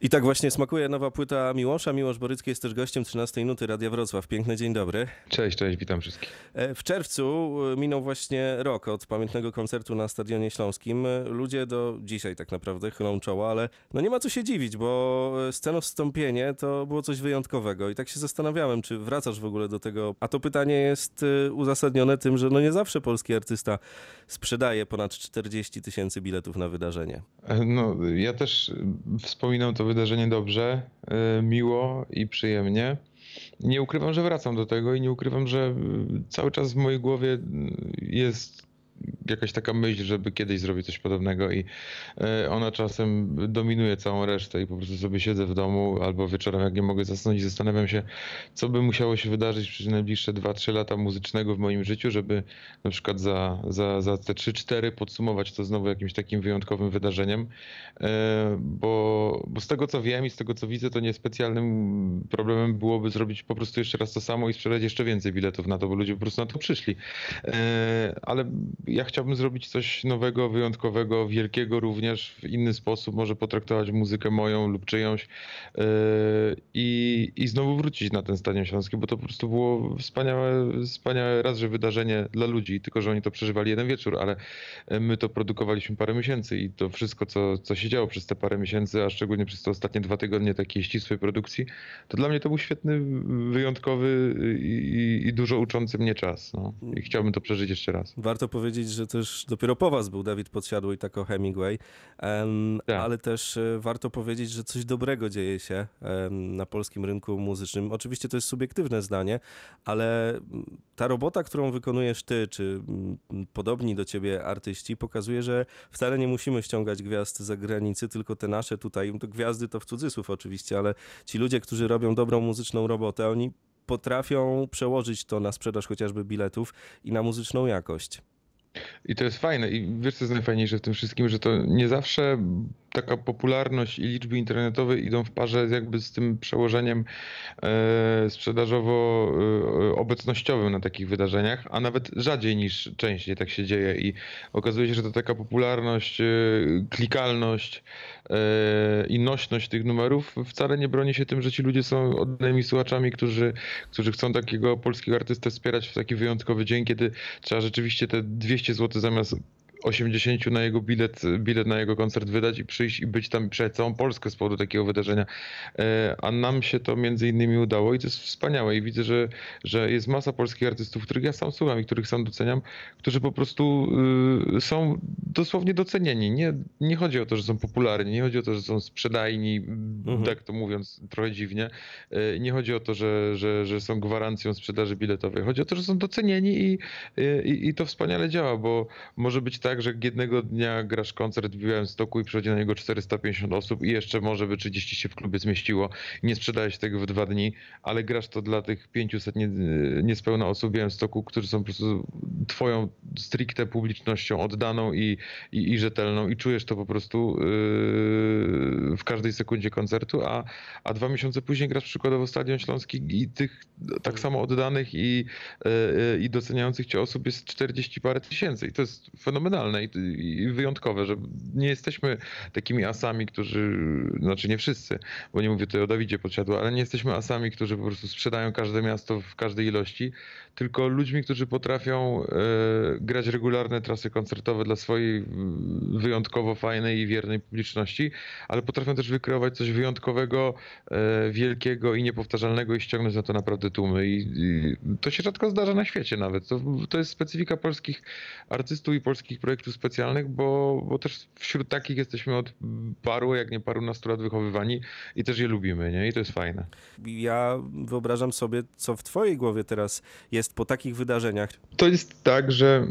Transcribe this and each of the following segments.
I tak właśnie smakuje nowa płyta Miłosza. Miłosz Borycki jest też gościem 13 Nuty Radia Wrocław. Piękny dzień dobry. Cześć, witam wszystkich. W czerwcu minął właśnie rok od pamiętnego koncertu na Stadionie Śląskim. Ludzie do dzisiaj tak naprawdę chylą czoła, ale no nie ma co się dziwić, bo scenowstąpienie to było coś wyjątkowego. I tak się zastanawiałem, czy wracasz w ogóle do tego. A to pytanie jest uzasadnione tym, że no nie zawsze polski artysta sprzedaje ponad 40 000 biletów na wydarzenie. No, ja też wspominam to wydarzenie dobrze, miło i przyjemnie. Nie ukrywam, że wracam do tego i nie ukrywam, że cały czas w mojej głowie jest jakaś taka myśl, żeby kiedyś zrobić coś podobnego i ona czasem dominuje całą resztę i po prostu sobie siedzę w domu albo wieczorem, jak nie mogę zasnąć, zastanawiam się, co by musiało się wydarzyć przez najbliższe 2-3 lata muzycznego w moim życiu, żeby na przykład za te 3-4 podsumować to znowu jakimś takim wyjątkowym wydarzeniem, bo z tego co wiem i z tego co widzę, to niespecjalnym problemem byłoby zrobić po prostu jeszcze raz to samo i sprzedać jeszcze więcej biletów na to, bo ludzie po prostu na to przyszli, ale ja chciałbym zrobić coś nowego, wyjątkowego, wielkiego również, w inny sposób, może potraktować muzykę moją lub czyjąś i znowu wrócić na ten Stadion Śląski, bo to po prostu było wspaniałe raz, że wydarzenie dla ludzi, tylko że oni to przeżywali jeden wieczór, ale my to produkowaliśmy parę miesięcy i to wszystko, co się działo przez te parę miesięcy, a szczególnie przez te ostatnie 2 tygodnie takiej ścisłej produkcji, to dla mnie to był świetny, wyjątkowy i dużo uczący mnie czas. No. I chciałbym to przeżyć jeszcze raz. Warto powiedzieć, że też dopiero po was był Dawid Podsiadło i tak o Hemingway, ale też warto powiedzieć, że coś dobrego dzieje się na polskim rynku muzycznym. Oczywiście to jest subiektywne zdanie, ale ta robota, którą wykonujesz ty, czy podobni do ciebie artyści, pokazuje, że wcale nie musimy ściągać gwiazd z zagranicy, tylko te nasze tutaj. Gwiazdy to w cudzysłów oczywiście, ale ci ludzie, którzy robią dobrą muzyczną robotę, oni potrafią przełożyć to na sprzedaż chociażby biletów i na muzyczną jakość. I to jest fajne i wiesz co jest najfajniejsze w tym wszystkim, że to nie zawsze taka popularność i liczby internetowe idą w parze jakby z tym przełożeniem sprzedażowo-obecnościowym na takich wydarzeniach, a nawet rzadziej niż częściej tak się dzieje i okazuje się, że to taka popularność, klikalność i nośność tych numerów wcale nie broni się tym, że ci ludzie są oddanymi słuchaczami, którzy chcą takiego polskiego artystę wspierać w taki wyjątkowy dzień, kiedy trzeba rzeczywiście te 200 zł zamiast 80 na jego bilet na jego koncert wydać i przyjść i być tam, przejechać całą Polskę z powodu takiego wydarzenia. A nam się to między innymi udało i to jest wspaniałe i widzę, że jest masa polskich artystów, których ja sam słucham i których sam doceniam, którzy po prostu są dosłownie docenieni. Nie chodzi o to, że są popularni, nie chodzi o to, że są sprzedajni, tak to mówiąc trochę dziwnie. Nie chodzi o to, że są gwarancją sprzedaży biletowej. Chodzi o to, że są docenieni i to wspaniale działa, bo może być tak, że jednego dnia grasz koncert w Białymstoku i przychodzi na niego 450 osób i jeszcze może by 30 się w klubie zmieściło. Nie sprzedałeś tego w 2 dni, ale grasz to dla tych 500 niespełna osób w Białymstoku, którzy są po prostu twoją stricte publicznością oddaną i rzetelną i czujesz to po prostu w każdej sekundzie koncertu, a 2 miesiące później grasz przykładowo Stadion Śląski i tych tak samo oddanych i doceniających cię osób jest 40 parę tysięcy i to jest fenomenalne i wyjątkowe, że nie jesteśmy takimi asami, znaczy nie wszyscy, bo nie mówię tutaj o Dawidzie Podsiadło, ale nie jesteśmy asami, którzy po prostu sprzedają każde miasto w każdej ilości, tylko ludźmi, którzy potrafią grać regularne trasy koncertowe dla swojej wyjątkowo fajnej i wiernej publiczności, ale potrafią też wykreować coś wyjątkowego, wielkiego i niepowtarzalnego i ściągnąć na to naprawdę tłumy. I to się rzadko zdarza na świecie nawet. To jest specyfika polskich artystów i polskich projektów specjalnych, bo też wśród takich jesteśmy od paru, jak nie parunastu lat wychowywani i też je lubimy, nie? I to jest fajne. Ja wyobrażam sobie, co w twojej głowie teraz jest po takich wydarzeniach. To jest tak, że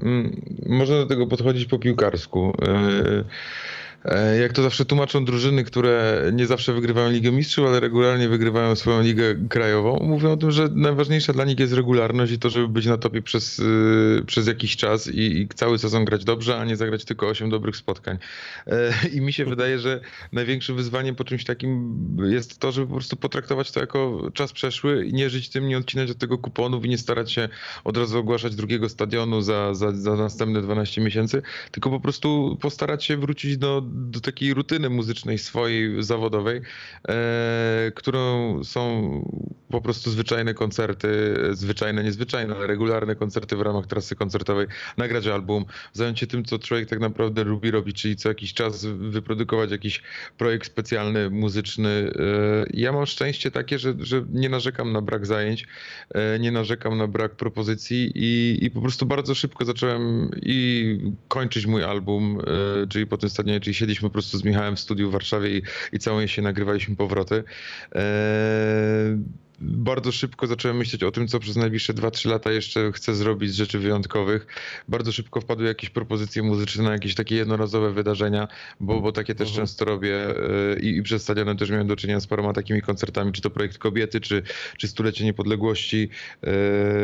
można do tego podchodzić po piłkarsku. Jak to zawsze tłumaczą drużyny, które nie zawsze wygrywają Ligę Mistrzów, ale regularnie wygrywają swoją ligę krajową, mówią o tym, że najważniejsza dla nich jest regularność i to, żeby być na topie przez jakiś czas i cały sezon grać dobrze, a nie zagrać tylko 8 dobrych spotkań. I mi się wydaje, że największym wyzwaniem po czymś takim jest to, żeby po prostu potraktować to jako czas przeszły i nie żyć tym, nie odcinać od tego kuponów i nie starać się od razu ogłaszać drugiego stadionu za następne 12 miesięcy, tylko po prostu postarać się wrócić do do takiej rutyny muzycznej swojej, zawodowej, którą są po prostu zwyczajne koncerty, zwyczajne, niezwyczajne, ale regularne koncerty w ramach trasy koncertowej, nagrać album, zająć się tym, co człowiek tak naprawdę lubi robić, czyli co jakiś czas wyprodukować jakiś projekt specjalny, muzyczny. Ja mam szczęście takie, że nie narzekam na brak zajęć, nie narzekam na brak propozycji i po prostu bardzo szybko zacząłem i kończyć mój album, czyli po tym stadionie, czyli siedliśmy po prostu z Michałem w studiu w Warszawie i całą jesień nagrywaliśmy Powroty. Bardzo szybko zacząłem myśleć o tym, co przez najbliższe 2-3 lata jeszcze chcę zrobić z rzeczy wyjątkowych. Bardzo szybko wpadły jakieś propozycje muzyczne, jakieś takie jednorazowe wydarzenia, bo takie też często robię i przed stadionem też miałem do czynienia z paroma takimi koncertami, czy to Projekt Kobiety, czy Stulecie Niepodległości,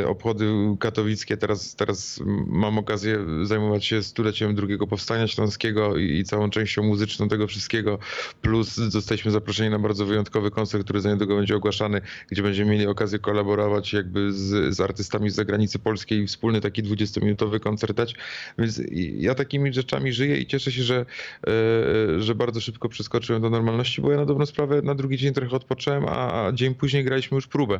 obchody katowickie. Teraz mam okazję zajmować się stuleciem II Powstania Śląskiego i całą częścią muzyczną tego wszystkiego, plus zostaliśmy zaproszeni na bardzo wyjątkowy koncert, który za niedługo będzie ogłaszany, gdzie będziemy mieli okazję kolaborować jakby z artystami z zagranicy polskiej i wspólny taki 20-minutowy koncert dać. Więc ja takimi rzeczami żyję i cieszę się, że bardzo szybko przeskoczyłem do normalności, bo ja na dobrą sprawę na drugi dzień trochę odpocząłem, a dzień później graliśmy już próbę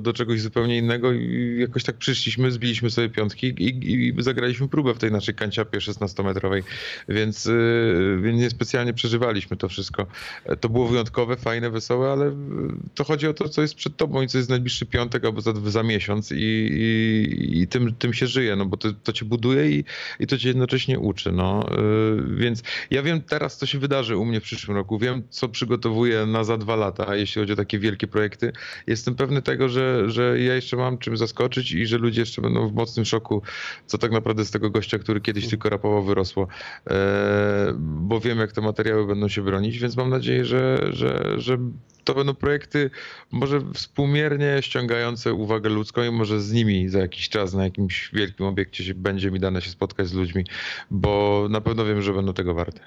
do czegoś zupełnie innego i jakoś tak przyszliśmy, zbiliśmy sobie piątki i zagraliśmy próbę w tej naszej kanciapie 16-metrowej, więc niespecjalnie przeżywaliśmy to wszystko. To było wyjątkowe, fajne, wesołe, ale to chodzi o to, co jest przed tobą i co jest najbliższy piątek albo za miesiąc i tym się żyje, no bo to cię buduje i to cię jednocześnie uczy, no. Więc ja wiem teraz, co się wydarzy u mnie w przyszłym roku, wiem, co przygotowuję na za 2 lata, jeśli chodzi o takie wielkie projekty. Jestem pewny tego, że ja jeszcze mam czym zaskoczyć i że ludzie jeszcze będą w mocnym szoku, co tak naprawdę z tego gościa, który kiedyś tylko rapował, wyrosło, bo wiem, jak te materiały będą się bronić, więc mam nadzieję, że to będą projekty może współmiernie ściągające uwagę ludzką i może z nimi za jakiś czas na jakimś wielkim obiekcie będzie mi dane się spotkać z ludźmi, bo na pewno wiem, że będą tego warte.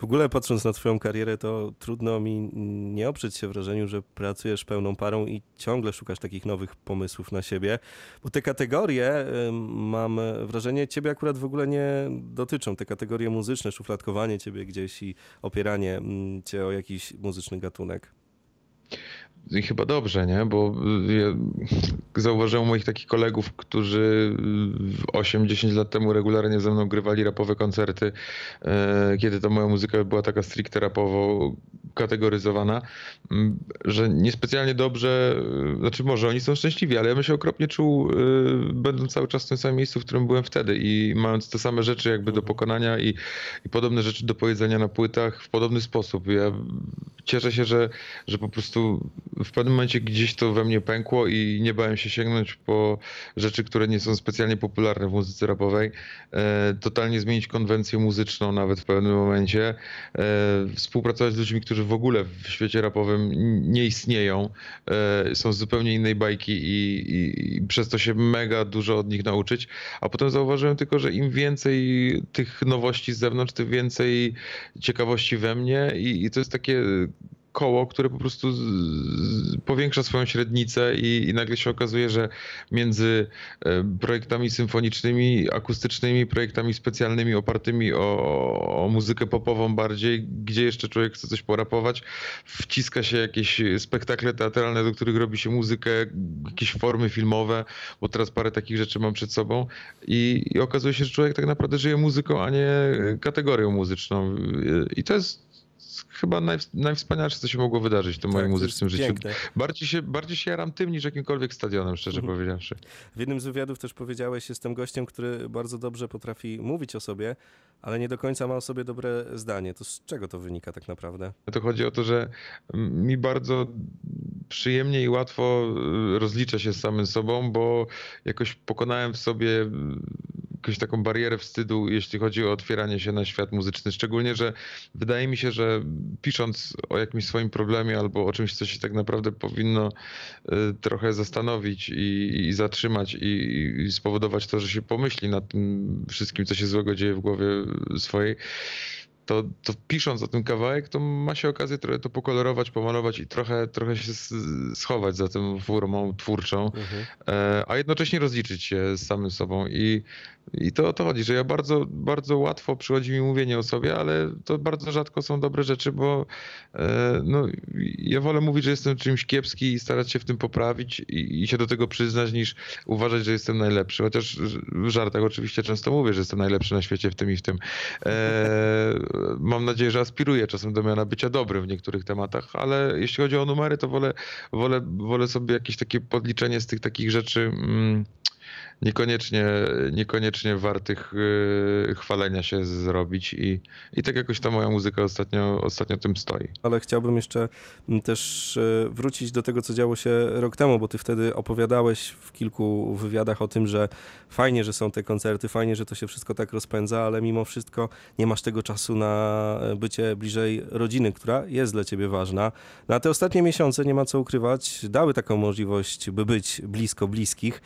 W ogóle patrząc na twoją karierę, to trudno mi nie oprzeć się wrażeniu, że pracujesz pełną parą i ciągle szukasz takich nowych pomysłów na siebie, bo te kategorie, mam wrażenie, ciebie akurat w ogóle nie dotyczą. Te kategorie muzyczne, szufladkowanie ciebie gdzieś i opieranie cię o jakiś muzyczny gatunek. I chyba dobrze, nie? Bo ja zauważyłem moich takich kolegów, którzy 8-10 lat temu regularnie ze mną grywali rapowe koncerty, kiedy ta moja muzyka była taka stricte rapowo kategoryzowana, że niespecjalnie dobrze, znaczy może oni są szczęśliwi, ale ja bym się okropnie czuł, będąc cały czas w tym samym miejscu, w którym byłem wtedy i mając te same rzeczy jakby do pokonania i podobne rzeczy do powiedzenia na płytach w podobny sposób. Ja cieszę się, że po prostu w pewnym momencie gdzieś to we mnie pękło i nie bałem się sięgnąć po rzeczy, które nie są specjalnie popularne w muzyce rapowej. Totalnie zmienić konwencję muzyczną nawet w pewnym momencie. Współpracować z ludźmi, którzy w ogóle w świecie rapowym nie istnieją. Są z zupełnie innej bajki i przez to się mega dużo od nich nauczyć. A potem zauważyłem tylko, że im więcej tych nowości z zewnątrz, tym więcej ciekawości we mnie i to jest takie koło, które po prostu powiększa swoją średnicę i nagle się okazuje, że między projektami symfonicznymi, akustycznymi, projektami specjalnymi opartymi o muzykę popową bardziej, gdzie jeszcze człowiek chce coś porapować, wciska się jakieś spektakle teatralne, do których robi się muzykę, jakieś formy filmowe, bo teraz parę takich rzeczy mam przed sobą i okazuje się, że człowiek tak naprawdę żyje muzyką, a nie kategorią muzyczną i to jest chyba najwspanialsze, co się mogło wydarzyć w tym moim muzycznym życiu. Bardziej się jaram tym niż jakimkolwiek stadionem, szczerze powiedziawszy. W jednym z wywiadów też powiedziałeś, jestem gościem, który bardzo dobrze potrafi mówić o sobie, ale nie do końca ma o sobie dobre zdanie. To z czego to wynika tak naprawdę? To chodzi o to, że mi bardzo przyjemnie i łatwo rozlicza się z samym sobą, bo jakoś pokonałem w sobie jakąś taką barierę wstydu, jeśli chodzi o otwieranie się na świat muzyczny. Szczególnie, że wydaje mi się, że pisząc o jakimś swoim problemie albo o czymś, co się tak naprawdę powinno trochę zastanowić i zatrzymać i spowodować to, że się pomyśli nad tym wszystkim, co się złego dzieje w głowie swojej, to pisząc o tym kawałek, to ma się okazję trochę to pokolorować, pomalować i trochę się schować za tą formą twórczą, a jednocześnie rozliczyć się z samym sobą. I I to o to chodzi, że ja bardzo łatwo przychodzi mi mówienie o sobie, ale to bardzo rzadko są dobre rzeczy, bo no, ja wolę mówić, że jestem czymś kiepski i starać się w tym poprawić i się do tego przyznać, niż uważać, że jestem najlepszy. Chociaż w żartach oczywiście często mówię, że jestem najlepszy na świecie w tym i w tym. Mam nadzieję, że aspiruję czasem do miana bycia dobrym w niektórych tematach, ale jeśli chodzi o numery, to wolę sobie jakieś takie podliczenie z tych takich rzeczy niekoniecznie wartych chwalenia się zrobić i tak jakoś ta moja muzyka ostatnio tym stoi. Ale chciałbym jeszcze też wrócić do tego, co działo się rok temu, bo ty wtedy opowiadałeś w kilku wywiadach o tym, że fajnie, że są te koncerty, fajnie, że to się wszystko tak rozpędza, ale mimo wszystko nie masz tego czasu na bycie bliżej rodziny, która jest dla ciebie ważna. No a te ostatnie miesiące, nie ma co ukrywać, dały taką możliwość, by być blisko bliskich.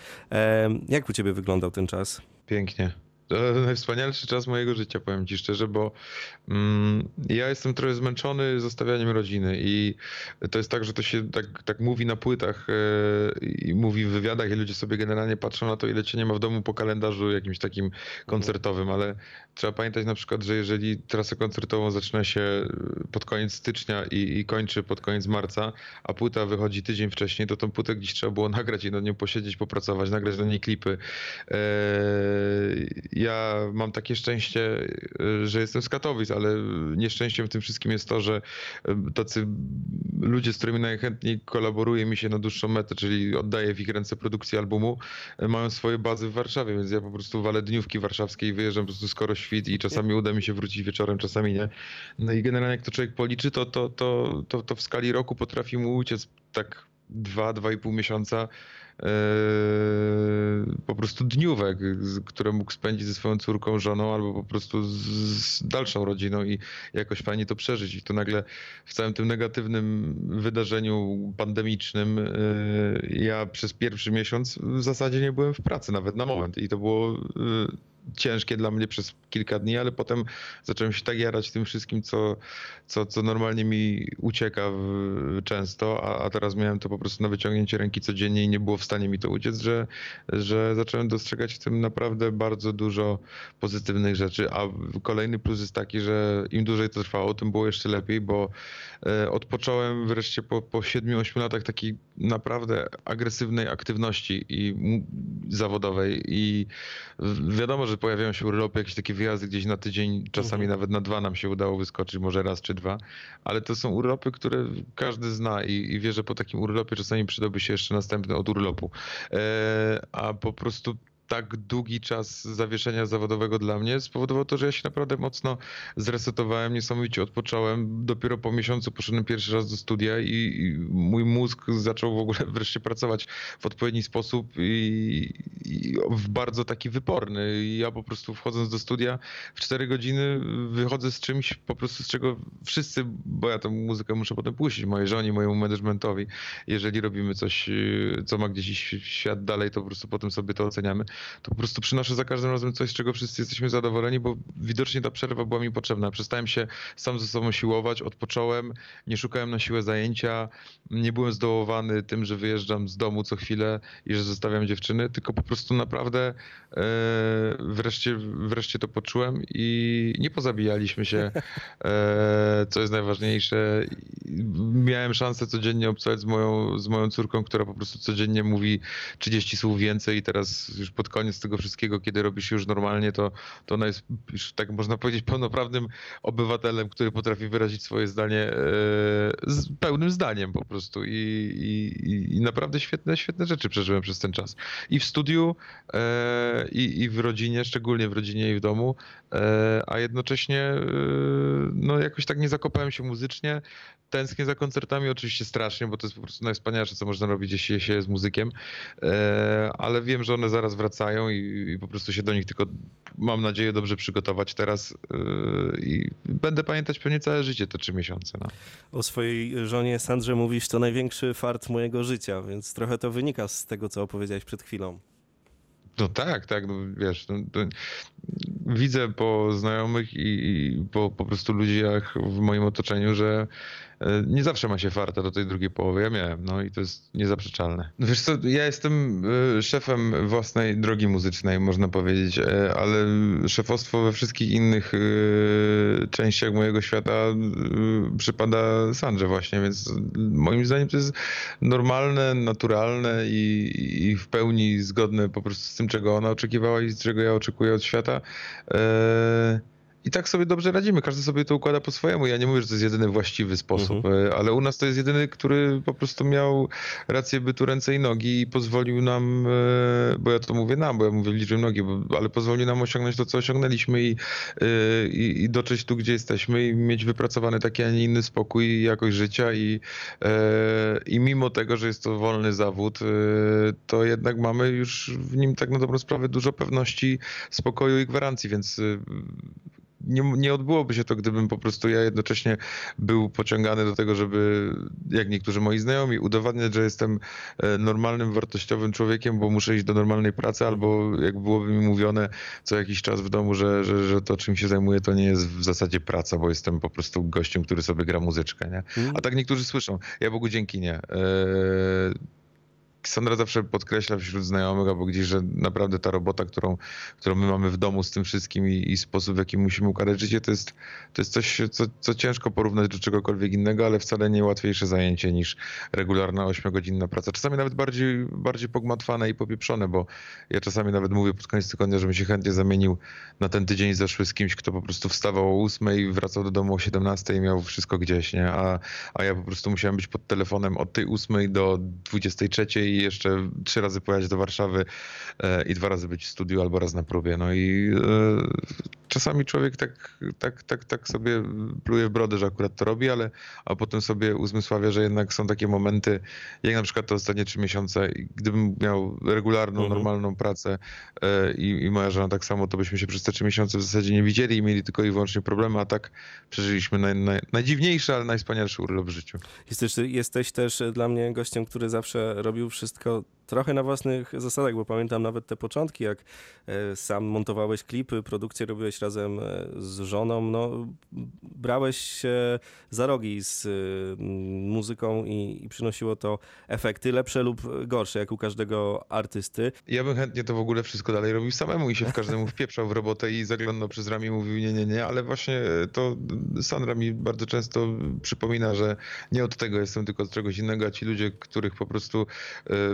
Jak u ciebie wyglądał ten czas? Pięknie. To najwspanialszy czas mojego życia, powiem ci szczerze, bo ja jestem trochę zmęczony zostawianiem rodziny i to jest tak, że to się tak mówi na płytach i mówi w wywiadach i ludzie sobie generalnie patrzą na to, ile cię nie ma w domu po kalendarzu jakimś takim koncertowym, ale trzeba pamiętać na przykład, że jeżeli trasę koncertową zaczyna się pod koniec stycznia i kończy pod koniec marca, a płyta wychodzi tydzień wcześniej, to tą płytę gdzieś trzeba było nagrać i nad nią posiedzieć, popracować, nagrać na niej klipy. Ja mam takie szczęście, że jestem z Katowic, ale nieszczęściem w tym wszystkim jest to, że tacy ludzie, z którymi najchętniej kolaboruje mi się na dłuższą metę, czyli oddaję w ich ręce produkcję albumu, mają swoje bazy w Warszawie, więc ja po prostu walę dniówki warszawskie i wyjeżdżam po prostu skoro świt i czasami uda mi się wrócić wieczorem, czasami nie. No i generalnie jak to człowiek policzy, to w skali roku potrafi mu uciec tak 2,5 miesiąca po prostu dniówek, które mógł spędzić ze swoją córką, żoną albo po prostu z dalszą rodziną i jakoś fajnie to przeżyć. I to nagle w całym tym negatywnym wydarzeniu pandemicznym ja przez pierwszy miesiąc w zasadzie nie byłem w pracy nawet na moment i to było ciężkie dla mnie przez kilka dni, ale potem zacząłem się tak jarać tym wszystkim, co normalnie mi ucieka często, a teraz miałem to po prostu na wyciągnięcie ręki codziennie i nie było w stanie mi to uciec, że zacząłem dostrzegać w tym naprawdę bardzo dużo pozytywnych rzeczy, a kolejny plus jest taki, że im dłużej to trwało, tym było jeszcze lepiej, bo odpocząłem wreszcie po 7-8 latach takiej naprawdę agresywnej aktywności i zawodowej i wiadomo, że pojawiają się urlopy, jakieś takie wyjazdy gdzieś na tydzień, czasami nawet na dwa nam się udało wyskoczyć, może raz czy dwa, ale to są urlopy, które każdy zna i wie, że po takim urlopie czasami przydałby się jeszcze następny od urlopu, a po prostu tak długi czas zawieszenia zawodowego dla mnie spowodowało to, że ja się naprawdę mocno zresetowałem, niesamowicie odpocząłem. Dopiero po miesiącu poszedłem pierwszy raz do studia i mój mózg zaczął w ogóle wreszcie pracować w odpowiedni sposób i w bardzo taki wyporny. I ja po prostu wchodząc do studia w 4 godziny wychodzę z czymś po prostu, z czego wszyscy, bo ja tę muzykę muszę potem puścić mojej żonie, mojemu managementowi. Jeżeli robimy coś, co ma gdzieś świat dalej, to po prostu potem sobie to oceniamy. To po prostu przynoszę za każdym razem coś, z czego wszyscy jesteśmy zadowoleni, bo widocznie ta przerwa była mi potrzebna. Przestałem się sam ze sobą siłować, odpocząłem, nie szukałem na siłę zajęcia, nie byłem zdołowany tym, że wyjeżdżam z domu co chwilę i że zostawiam dziewczyny, tylko po prostu naprawdę wreszcie to poczułem i nie pozabijaliśmy się, co jest najważniejsze. Miałem szansę codziennie obcować z moją córką, która po prostu codziennie mówi 30 słów więcej i teraz już pod koniec tego wszystkiego, kiedy robisz już normalnie, to ona jest, już tak można powiedzieć, pełnoprawnym obywatelem, który potrafi wyrazić swoje zdanie z pełnym zdaniem po prostu. I naprawdę świetne rzeczy przeżyłem przez ten czas. I w studiu, i w rodzinie, szczególnie w rodzinie i w domu, a jednocześnie no jakoś tak nie zakopałem się muzycznie. Tęsknię za koncertami oczywiście strasznie, bo to jest po prostu najwspanialsze, co można robić, jeśli się jest muzykiem, ale wiem, że one zaraz wracają i po prostu się do nich tylko, mam nadzieję, dobrze przygotować teraz i będę pamiętać pewnie całe życie te 3 miesiące. No. O swojej żonie Sandrze mówisz, to największy fart mojego życia, więc trochę to wynika z tego, co opowiedziałeś przed chwilą. No tak, no wiesz, widzę po znajomych i po prostu ludziach w moim otoczeniu, że nie zawsze ma się farta do tej drugiej połowy. Ja miałem, no i to jest niezaprzeczalne. Wiesz co, ja jestem szefem własnej drogi muzycznej, można powiedzieć, ale szefostwo we wszystkich innych częściach mojego świata przypada Sandrze właśnie, więc moim zdaniem to jest normalne, naturalne i w pełni zgodne po prostu z tym, czego ona oczekiwała i z czego ja oczekuję od świata. I tak sobie dobrze radzimy, każdy sobie to układa po swojemu. Ja nie mówię, że to jest jedyny właściwy sposób, ale u nas to jest jedyny, który po prostu miał rację bytu, ręce i nogi i pozwolił nam, bo ja to mówię nam, bo ja mówię liczbę nogi, ale pozwolił nam osiągnąć to, co osiągnęliśmy i dotrzeć tu, gdzie jesteśmy i mieć wypracowany taki, a nie inny spokój i jakość życia i mimo tego, że jest to wolny zawód, to jednak mamy już w nim tak na dobrą sprawę dużo pewności, spokoju i gwarancji, więc... Nie odbyłoby się to, gdybym po prostu ja jednocześnie był pociągany do tego, żeby, jak niektórzy moi znajomi, udowadniać, że jestem normalnym, wartościowym człowiekiem, bo muszę iść do normalnej pracy, albo jak byłoby mi mówione co jakiś czas w domu, że to, czym się zajmuję, to nie jest w zasadzie praca, bo jestem po prostu gościem, który sobie gra muzyczkę. Nie? A tak niektórzy słyszą. Ja Bogu dzięki nie. Sandra zawsze podkreśla wśród znajomych albo gdzieś, że naprawdę ta robota, którą my mamy w domu z tym wszystkim i sposób, w jaki musimy układać życie, to jest coś, co ciężko porównać do czegokolwiek innego, ale wcale nie łatwiejsze zajęcie niż regularna 8-godzinna praca. Czasami nawet bardziej pogmatwane i popieprzone, bo ja czasami nawet mówię pod koniec tygodnia, żebym się chętnie zamienił na ten tydzień zeszły z kimś, kto po prostu wstawał o 8 i wracał do domu o 17 i miał wszystko gdzieś, nie? A ja po prostu musiałem być pod telefonem od tej 8 do 23 i jeszcze 3 razy pojechać do Warszawy i 2 razy być w studiu albo raz na próbie. No i czasami człowiek tak sobie pluje w brodę, że akurat to robi, a potem sobie uzmysławia, że jednak są takie momenty, jak na przykład te ostatnie 3 miesiące, gdybym miał regularną, normalną pracę i moja żona tak samo, to byśmy się przez te 3 miesiące w zasadzie nie widzieli i mieli tylko i wyłącznie problemy, a tak przeżyliśmy najdziwniejszy, ale najwspanialszy urlop w życiu. Jesteś też dla mnie gościem, który zawsze robił wszystko trochę na własnych zasadach, bo pamiętam nawet te początki, jak sam montowałeś klipy, produkcję robiłeś razem z żoną, no brałeś się za rogi z muzyką i przynosiło to efekty lepsze lub gorsze, jak u każdego artysty. Ja bym chętnie to w ogóle wszystko dalej robił samemu i się w każdemu wpieprzał w robotę i zaglądał przez ramię i mówił nie, ale właśnie to Sandra mi bardzo często przypomina, że nie od tego jestem, tylko od czegoś innego, a ci ludzie, których po prostu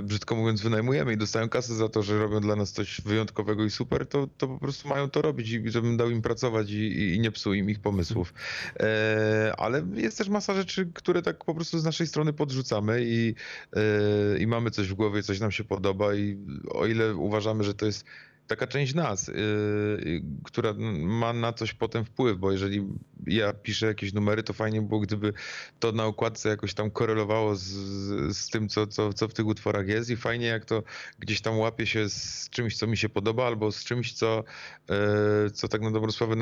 brzydko mówiąc wynajmujemy i dostają kasę za to, że robią dla nas coś wyjątkowego i super, to po prostu mają to robić i żebym dał im pracować i nie psuł im ich pomysłów. Ale jest też masa rzeczy, które tak po prostu z naszej strony podrzucamy i mamy coś w głowie, coś nam się podoba i o ile uważamy, że to jest taka część nas, która ma na coś potem wpływ, bo jeżeli ja piszę jakieś numery, to fajnie było, gdyby to na okładce jakoś tam korelowało z tym, co w tych utworach jest i fajnie, jak to gdzieś tam łapie się z czymś, co mi się podoba, albo z czymś, co tak na dobrą sprawę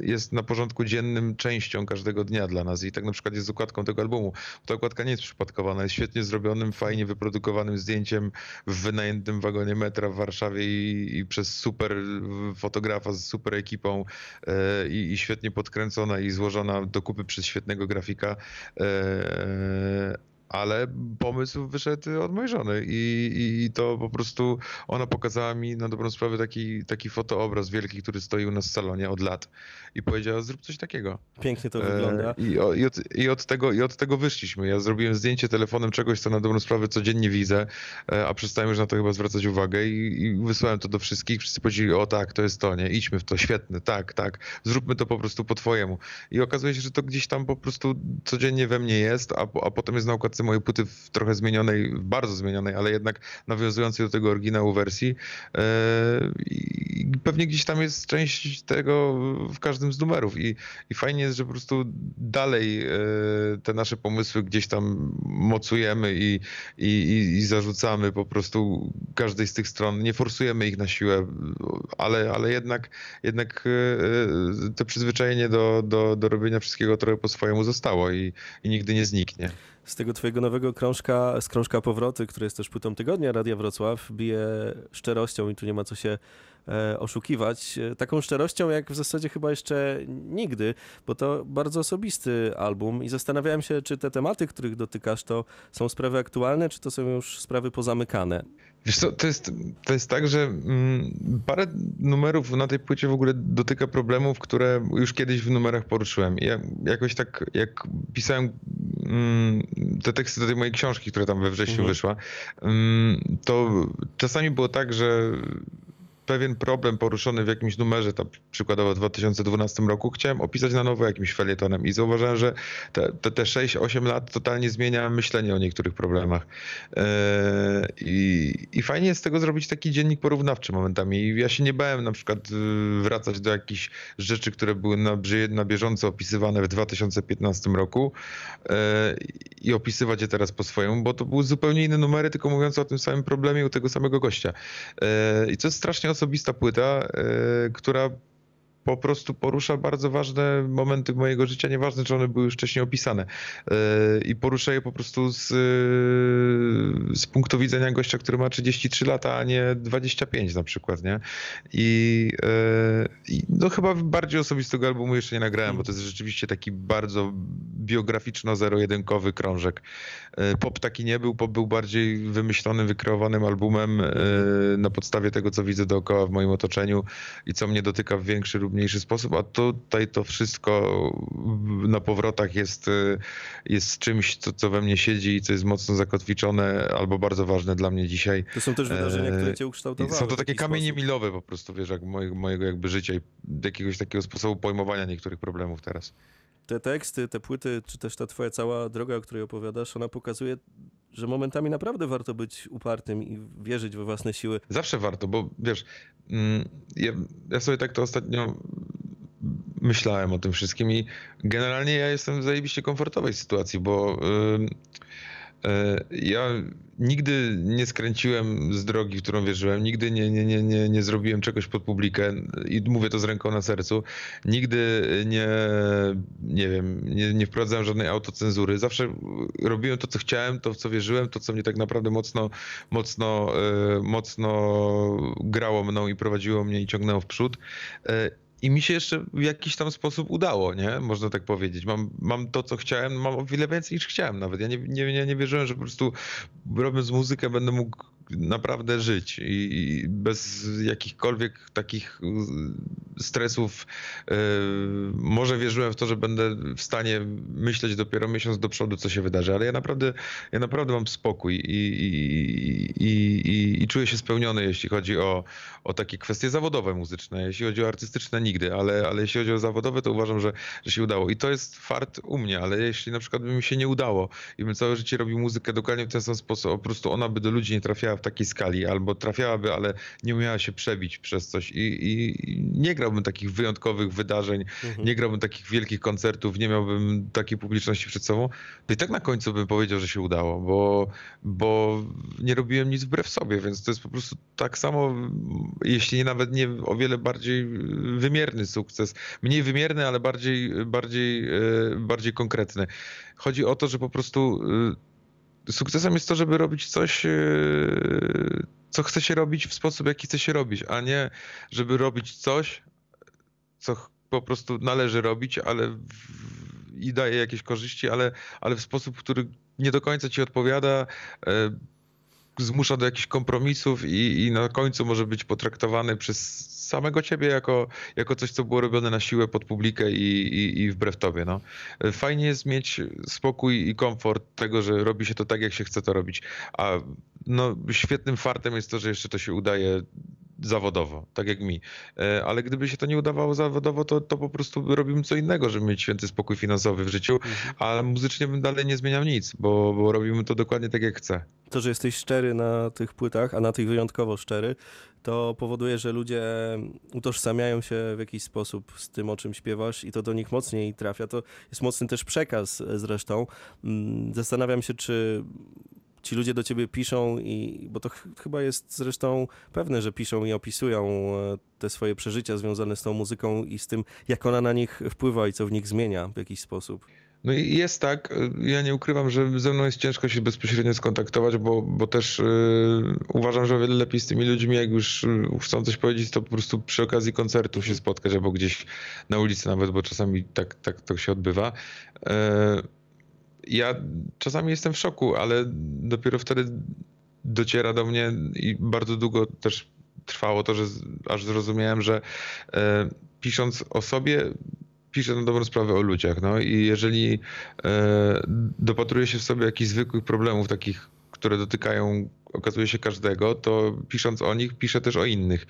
jest na porządku dziennym częścią każdego dnia dla nas i tak na przykład jest z układką tego albumu. Ta okładka nie jest przypadkowana, jest świetnie zrobionym, fajnie wyprodukowanym zdjęciem w wynajętym wagonie metra w Warszawie i przez super fotografa z super ekipą i świetnie podkręcona i złożona do kupy przez świetnego grafika, ale pomysł wyszedł od mojej żony i to po prostu ona pokazała mi na dobrą sprawę taki fotoobraz wielki, który stoi u nas w salonie od lat i powiedziała, zrób coś takiego. Pięknie to wygląda. I od tego wyszliśmy. Ja zrobiłem zdjęcie telefonem czegoś, co na dobrą sprawę codziennie widzę, a przestałem już na to chyba zwracać uwagę i wysłałem to do wszystkich. Wszyscy powiedzieli, o tak, to jest to, nie? Idźmy w to, świetne, tak, zróbmy to po prostu po twojemu. I okazuje się, że to gdzieś tam po prostu codziennie we mnie jest, a potem jest na okładce moje płyty w trochę zmienionej, bardzo zmienionej, ale jednak nawiązującej do tego oryginału wersji. I pewnie gdzieś tam jest część tego w każdym z numerów i fajnie jest, że po prostu dalej te nasze pomysły gdzieś tam mocujemy i zarzucamy po prostu każdej z tych stron. Nie forsujemy ich na siłę, ale jednak te przyzwyczajenie do robienia wszystkiego trochę po swojemu zostało i nigdy nie zniknie. Z tego twojego nowego krążka, z krążka Powroty, który jest też płytą tygodnia Radia Wrocław, bije szczerością i tu nie ma co się oszukiwać taką szczerością, jak w zasadzie chyba jeszcze nigdy, bo to bardzo osobisty album i zastanawiałem się, czy te tematy, których dotykasz, to są sprawy aktualne, czy to są już sprawy pozamykane? Wiesz co, to jest tak, że parę numerów na tej płycie w ogóle dotyka problemów, które już kiedyś w numerach poruszyłem. I ja jakoś tak, jak pisałem te teksty do tej mojej książki, która tam we wrześniu wyszła, to czasami było tak, że pewien problem poruszony w jakimś numerze, tam przykładowo w 2012 roku, chciałem opisać na nowo jakimś felietonem i zauważyłem, że te 6-8 lat totalnie zmienia myślenie o niektórych problemach. I fajnie jest z tego zrobić taki dziennik porównawczy momentami. Ja się nie bałem na przykład wracać do jakichś rzeczy, które były na bieżąco opisywane w 2015 roku i opisywać je teraz po swojemu, bo to były zupełnie inne numery, tylko mówiące o tym samym problemie u tego samego gościa. I co jest strasznie osobista płyta, która po prostu porusza bardzo ważne momenty mojego życia, nieważne czy one były już wcześniej opisane. I porusza je po prostu z punktu widzenia gościa, który ma 33 lata, a nie 25 na przykład, nie? I no chyba bardziej osobistego albumu jeszcze nie nagrałem, bo to jest rzeczywiście taki bardzo biograficzno-zero-jedynkowy krążek. Pop taki nie był, pop był bardziej wymyślonym, wykreowanym albumem na podstawie tego, co widzę dookoła w moim otoczeniu i co mnie dotyka w większy lub mniejszy sposób, a tutaj to wszystko na powrotach jest czymś, co we mnie siedzi i co jest mocno zakotwiczone albo bardzo ważne dla mnie dzisiaj. To są też wydarzenia, które cię ukształtowały. Są to takie kamienie milowe po prostu, wiesz, jak mojego jakby życia i jakiegoś takiego sposobu pojmowania niektórych problemów teraz. Te teksty, te płyty, czy też ta twoja cała droga, o której opowiadasz, ona pokazuje, że momentami naprawdę warto być upartym i wierzyć we własne siły. Zawsze warto, bo wiesz, ja sobie tak to ostatnio myślałem o tym wszystkim i generalnie ja jestem w zajebiście komfortowej sytuacji, bo ja nigdy nie skręciłem z drogi, w którą wierzyłem, nigdy nie zrobiłem czegoś pod publikę i mówię to z ręką na sercu, nigdy nie wprowadzałem żadnej autocenzury, zawsze robiłem to, co chciałem, to w co wierzyłem, to co mnie tak naprawdę mocno grało mną i prowadziło mnie i ciągnęło w przód. I mi się jeszcze w jakiś tam sposób udało, nie? Można tak powiedzieć. Mam to, co chciałem, mam o wiele więcej niż chciałem nawet. Ja nie wierzyłem, że po prostu robiąc muzykę będę mógł naprawdę żyć i bez jakichkolwiek takich stresów. Może wierzyłem w to, że będę w stanie myśleć dopiero miesiąc do przodu, co się wydarzy, ale ja naprawdę mam spokój i czuję się spełniony, jeśli chodzi o takie kwestie zawodowe muzyczne, jeśli chodzi o artystyczne nigdy, ale jeśli chodzi o zawodowe, to uważam, że się udało i to jest fart u mnie, ale jeśli na przykład by mi się nie udało i bym całe życie robił muzykę dokładnie w ten sam sposób, po prostu ona by do ludzi nie trafiała w takiej skali, albo trafiałaby, ale nie umiała się przebić przez coś i nie grałbym takich wyjątkowych wydarzeń, nie grałbym takich wielkich koncertów, nie miałbym takiej publiczności przed sobą, to i tak na końcu bym powiedział, że się udało, bo nie robiłem nic wbrew sobie, więc to jest po prostu tak samo, jeśli nie nawet nie o wiele bardziej wymierny sukces, mniej wymierny, ale bardziej konkretny. Chodzi o to, że po prostu sukcesem jest to, żeby robić coś, co chce się robić w sposób, jaki chce się robić, a nie żeby robić coś, co po prostu należy robić, ale i daje jakieś korzyści, ale w sposób, który nie do końca ci odpowiada, zmusza do jakichś kompromisów i na końcu może być potraktowany przez samego ciebie jako coś, co było robione na siłę pod publikę i wbrew tobie. No. Fajnie jest mieć spokój i komfort tego, że robi się to tak, jak się chce to robić. A no, świetnym fartem jest to, że jeszcze to się udaje zawodowo, tak jak mi. Ale gdyby się to nie udawało zawodowo, to po prostu robimy co innego, żeby mieć święty spokój finansowy w życiu, ale muzycznie bym dalej nie zmieniał nic, bo robimy to dokładnie tak, jak chcę. To, że jesteś szczery na tych płytach, a na tych wyjątkowo szczery, to powoduje, że ludzie utożsamiają się w jakiś sposób z tym, o czym śpiewasz i to do nich mocniej trafia. To jest mocny też przekaz zresztą. Zastanawiam się, czy ci ludzie do ciebie piszą, bo to chyba jest zresztą pewne, że piszą i opisują te swoje przeżycia związane z tą muzyką i z tym, jak ona na nich wpływa i co w nich zmienia w jakiś sposób. No i jest tak, ja nie ukrywam, że ze mną jest ciężko się bezpośrednio skontaktować, bo też uważam, że o wiele lepiej z tymi ludźmi, jak już chcą coś powiedzieć, to po prostu przy okazji koncertu się spotkać albo gdzieś na ulicy nawet, bo czasami tak to się odbywa. Ja czasami jestem w szoku, ale dopiero wtedy dociera do mnie i bardzo długo też trwało to, że aż zrozumiałem, że pisząc o sobie, piszę na dobrą sprawę o ludziach. No i jeżeli dopatruję się w sobie jakichś zwykłych problemów, takich, które dotykają, okazuje się, każdego, to pisząc o nich, piszę też o innych.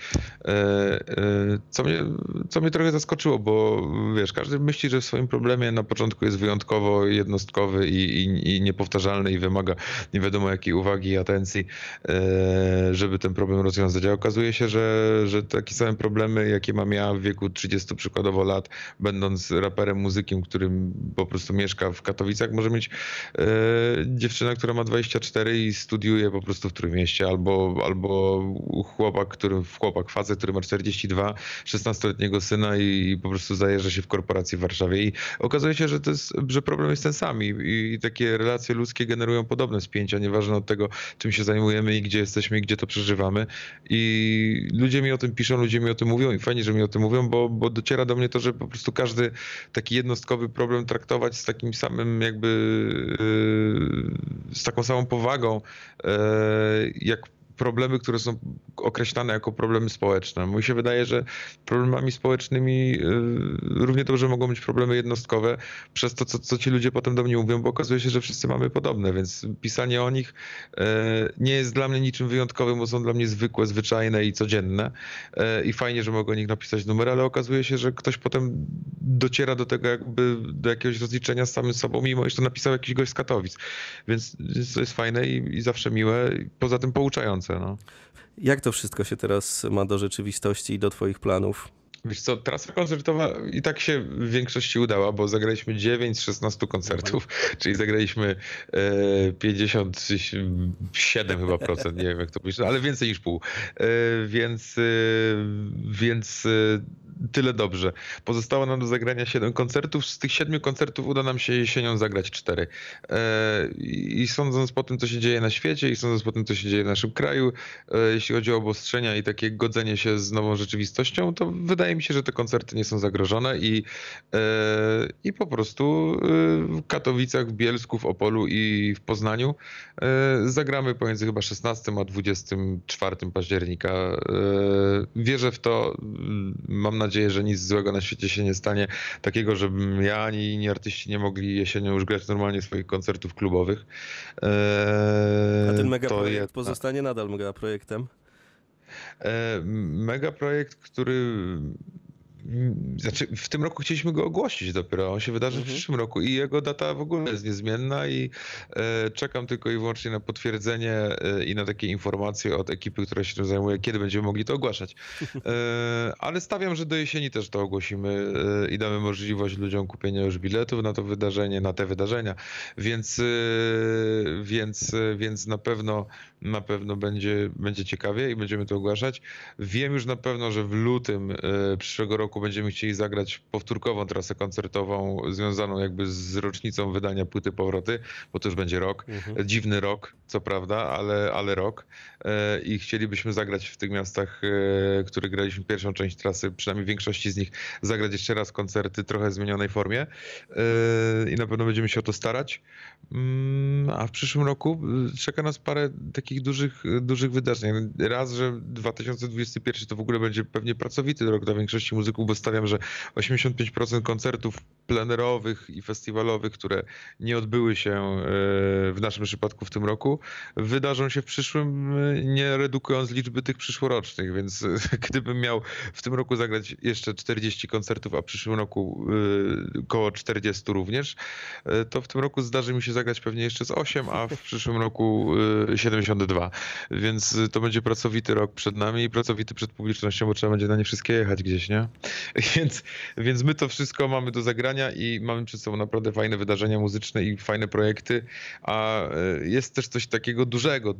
Co mnie trochę zaskoczyło, bo wiesz, każdy myśli, że w swoim problemie na początku jest wyjątkowo jednostkowy i niepowtarzalny i wymaga nie wiadomo jakiej uwagi i atencji, żeby ten problem rozwiązać. A okazuje się, że takie same problemy, jakie mam ja w wieku 30 przykładowo lat, będąc raperem, muzykiem, którym po prostu mieszka w Katowicach, może mieć dziewczyna, która ma 24 i studiuje po prostu w Trójmieście, albo facet, który ma 42, 16-letniego syna i po prostu zajeżdża się w korporacji w Warszawie. I okazuje się, że problem jest ten sam i takie relacje ludzkie generują podobne spięcia, nieważne od tego, czym się zajmujemy i gdzie jesteśmy i gdzie to przeżywamy. I ludzie mi o tym piszą, ludzie mi o tym mówią i fajnie, że mi o tym mówią, bo dociera do mnie to, że po prostu każdy taki jednostkowy problem traktować z takim samym jakby, z taką samą powagą, jak problemy, które są określane jako problemy społeczne. Mi się wydaje, że problemami społecznymi równie dobrze mogą być problemy jednostkowe, przez to, co ci ludzie potem do mnie mówią, bo okazuje się, że wszyscy mamy podobne, więc pisanie o nich nie jest dla mnie niczym wyjątkowym, bo są dla mnie zwykłe, zwyczajne i codzienne. I fajnie, że mogę o nich napisać numer, ale okazuje się, że ktoś potem dociera do tego jakby, do jakiegoś rozliczenia z samym sobą, mimo iż to napisał jakiś gość z Katowic. Więc to jest fajne i zawsze miłe, poza tym pouczające. No. Jak to wszystko się teraz ma do rzeczywistości i do twoich planów? Wiesz co, trasa koncertowa i tak się w większości udała, bo zagraliśmy 9 z 16 koncertów, czyli zagraliśmy 57 chyba procent, nie wiem jak to pisze, ale więcej niż pół, więc tyle dobrze. Pozostało nam do zagrania 7 koncertów. Z tych 7 koncertów uda nam się jesienią zagrać 4. I sądząc po tym, co się dzieje na świecie i sądząc po tym, co się dzieje w naszym kraju, jeśli chodzi o obostrzenia i takie godzenie się z nową rzeczywistością, to wydaje mi się, że te koncerty nie są zagrożone i po prostu w Katowicach, w Bielsku, w Opolu i w Poznaniu zagramy pomiędzy chyba 16 a 24 października. Wierzę w to. Mam nadzieję, że nic złego na świecie się nie stanie, takiego, żebym ja ani artyści nie mogli jesienią już grać normalnie swoich koncertów klubowych. A ten megaprojekt pozostanie nadal megaprojektem? Megaprojekt, który... Znaczy, w tym roku chcieliśmy go ogłosić dopiero, on się wydarzy w przyszłym roku i jego data w ogóle jest niezmienna i czekam tylko i wyłącznie na potwierdzenie i na takie informacje od ekipy, która się tym zajmuje, kiedy będziemy mogli to ogłaszać. Ale stawiam, że do jesieni też to ogłosimy i damy możliwość ludziom kupienia już biletów na to wydarzenie, na te wydarzenia, więc na pewno będzie ciekawie i będziemy to ogłaszać. Wiem już na pewno, że w lutym przyszłego roku będziemy chcieli zagrać powtórkową trasę koncertową związaną jakby z rocznicą wydania płyty Powroty, bo to już będzie rok. Dziwny rok, co prawda, ale rok. I chcielibyśmy zagrać w tych miastach, które graliśmy pierwszą część trasy, przynajmniej w większości z nich, zagrać jeszcze raz koncerty trochę w zmienionej formie. I na pewno będziemy się o to starać. A w przyszłym roku czeka nas parę takich dużych wydarzeń. Raz, że 2021 to w ogóle będzie pewnie pracowity rok dla większości muzyków, bo stawiam, że 85% koncertów plenerowych i festiwalowych, które nie odbyły się w naszym przypadku w tym roku, wydarzą się w przyszłym, nie redukując liczby tych przyszłorocznych, więc gdybym miał w tym roku zagrać jeszcze 40 koncertów, a w przyszłym roku koło 40 również, to w tym roku zdarzy mi się zagrać pewnie jeszcze z 8, a w przyszłym roku 72, więc to będzie pracowity rok przed nami i pracowity przed publicznością, bo trzeba będzie na nie wszystkie jechać gdzieś, nie? Więc my to wszystko mamy do zagrania i mamy przed sobą naprawdę fajne wydarzenia muzyczne i fajne projekty, a jest też coś takiego dużego,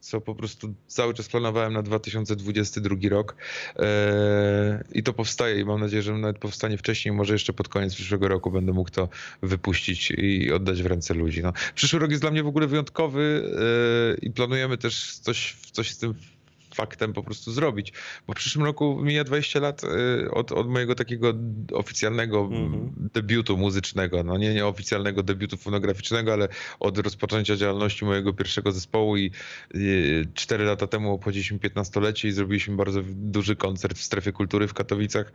co po prostu cały czas planowałem na 2022 rok i to powstaje i mam nadzieję, że nawet powstanie wcześniej, może jeszcze pod koniec przyszłego roku będę mógł to wypuścić i oddać w ręce ludzi. No. Przyszły rok jest dla mnie w ogóle wyjątkowy i planujemy też coś z tym faktem po prostu zrobić, bo w przyszłym roku mija 20 lat od mojego takiego oficjalnego debiutu muzycznego, no nie oficjalnego debiutu fonograficznego, ale od rozpoczęcia działalności mojego pierwszego zespołu i 4 lata temu obchodziliśmy 15-lecie i zrobiliśmy bardzo duży koncert w Strefie Kultury w Katowicach,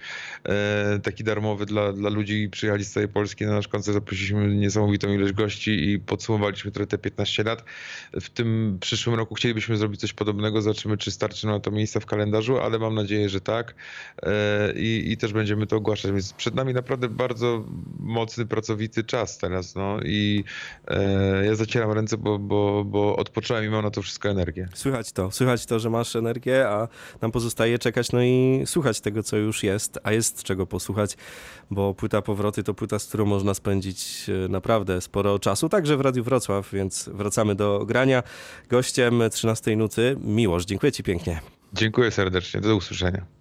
taki darmowy dla ludzi. Przyjechali z całej Polski na nasz koncert, zaprosiliśmy niesamowitą ilość gości i podsumowaliśmy trochę te 15 lat. W tym przyszłym roku chcielibyśmy zrobić coś podobnego, zobaczymy czy starczy nam to miejsca w kalendarzu, ale mam nadzieję, że tak i też będziemy to ogłaszać, więc przed nami naprawdę bardzo mocny, pracowity czas teraz, no i ja zacieram ręce, bo odpocząłem i mam na to wszystko energię. Słychać to, że masz energię, a nam pozostaje czekać, no i słuchać tego, co już jest, a jest czego posłuchać, bo płyta Powroty to płyta, z którą można spędzić naprawdę sporo czasu, także w Radiu Wrocław, więc wracamy do grania. Gościem 13 Nuty Miłosz, dziękuję Ci pięknie. Dziękuję serdecznie. Do usłyszenia.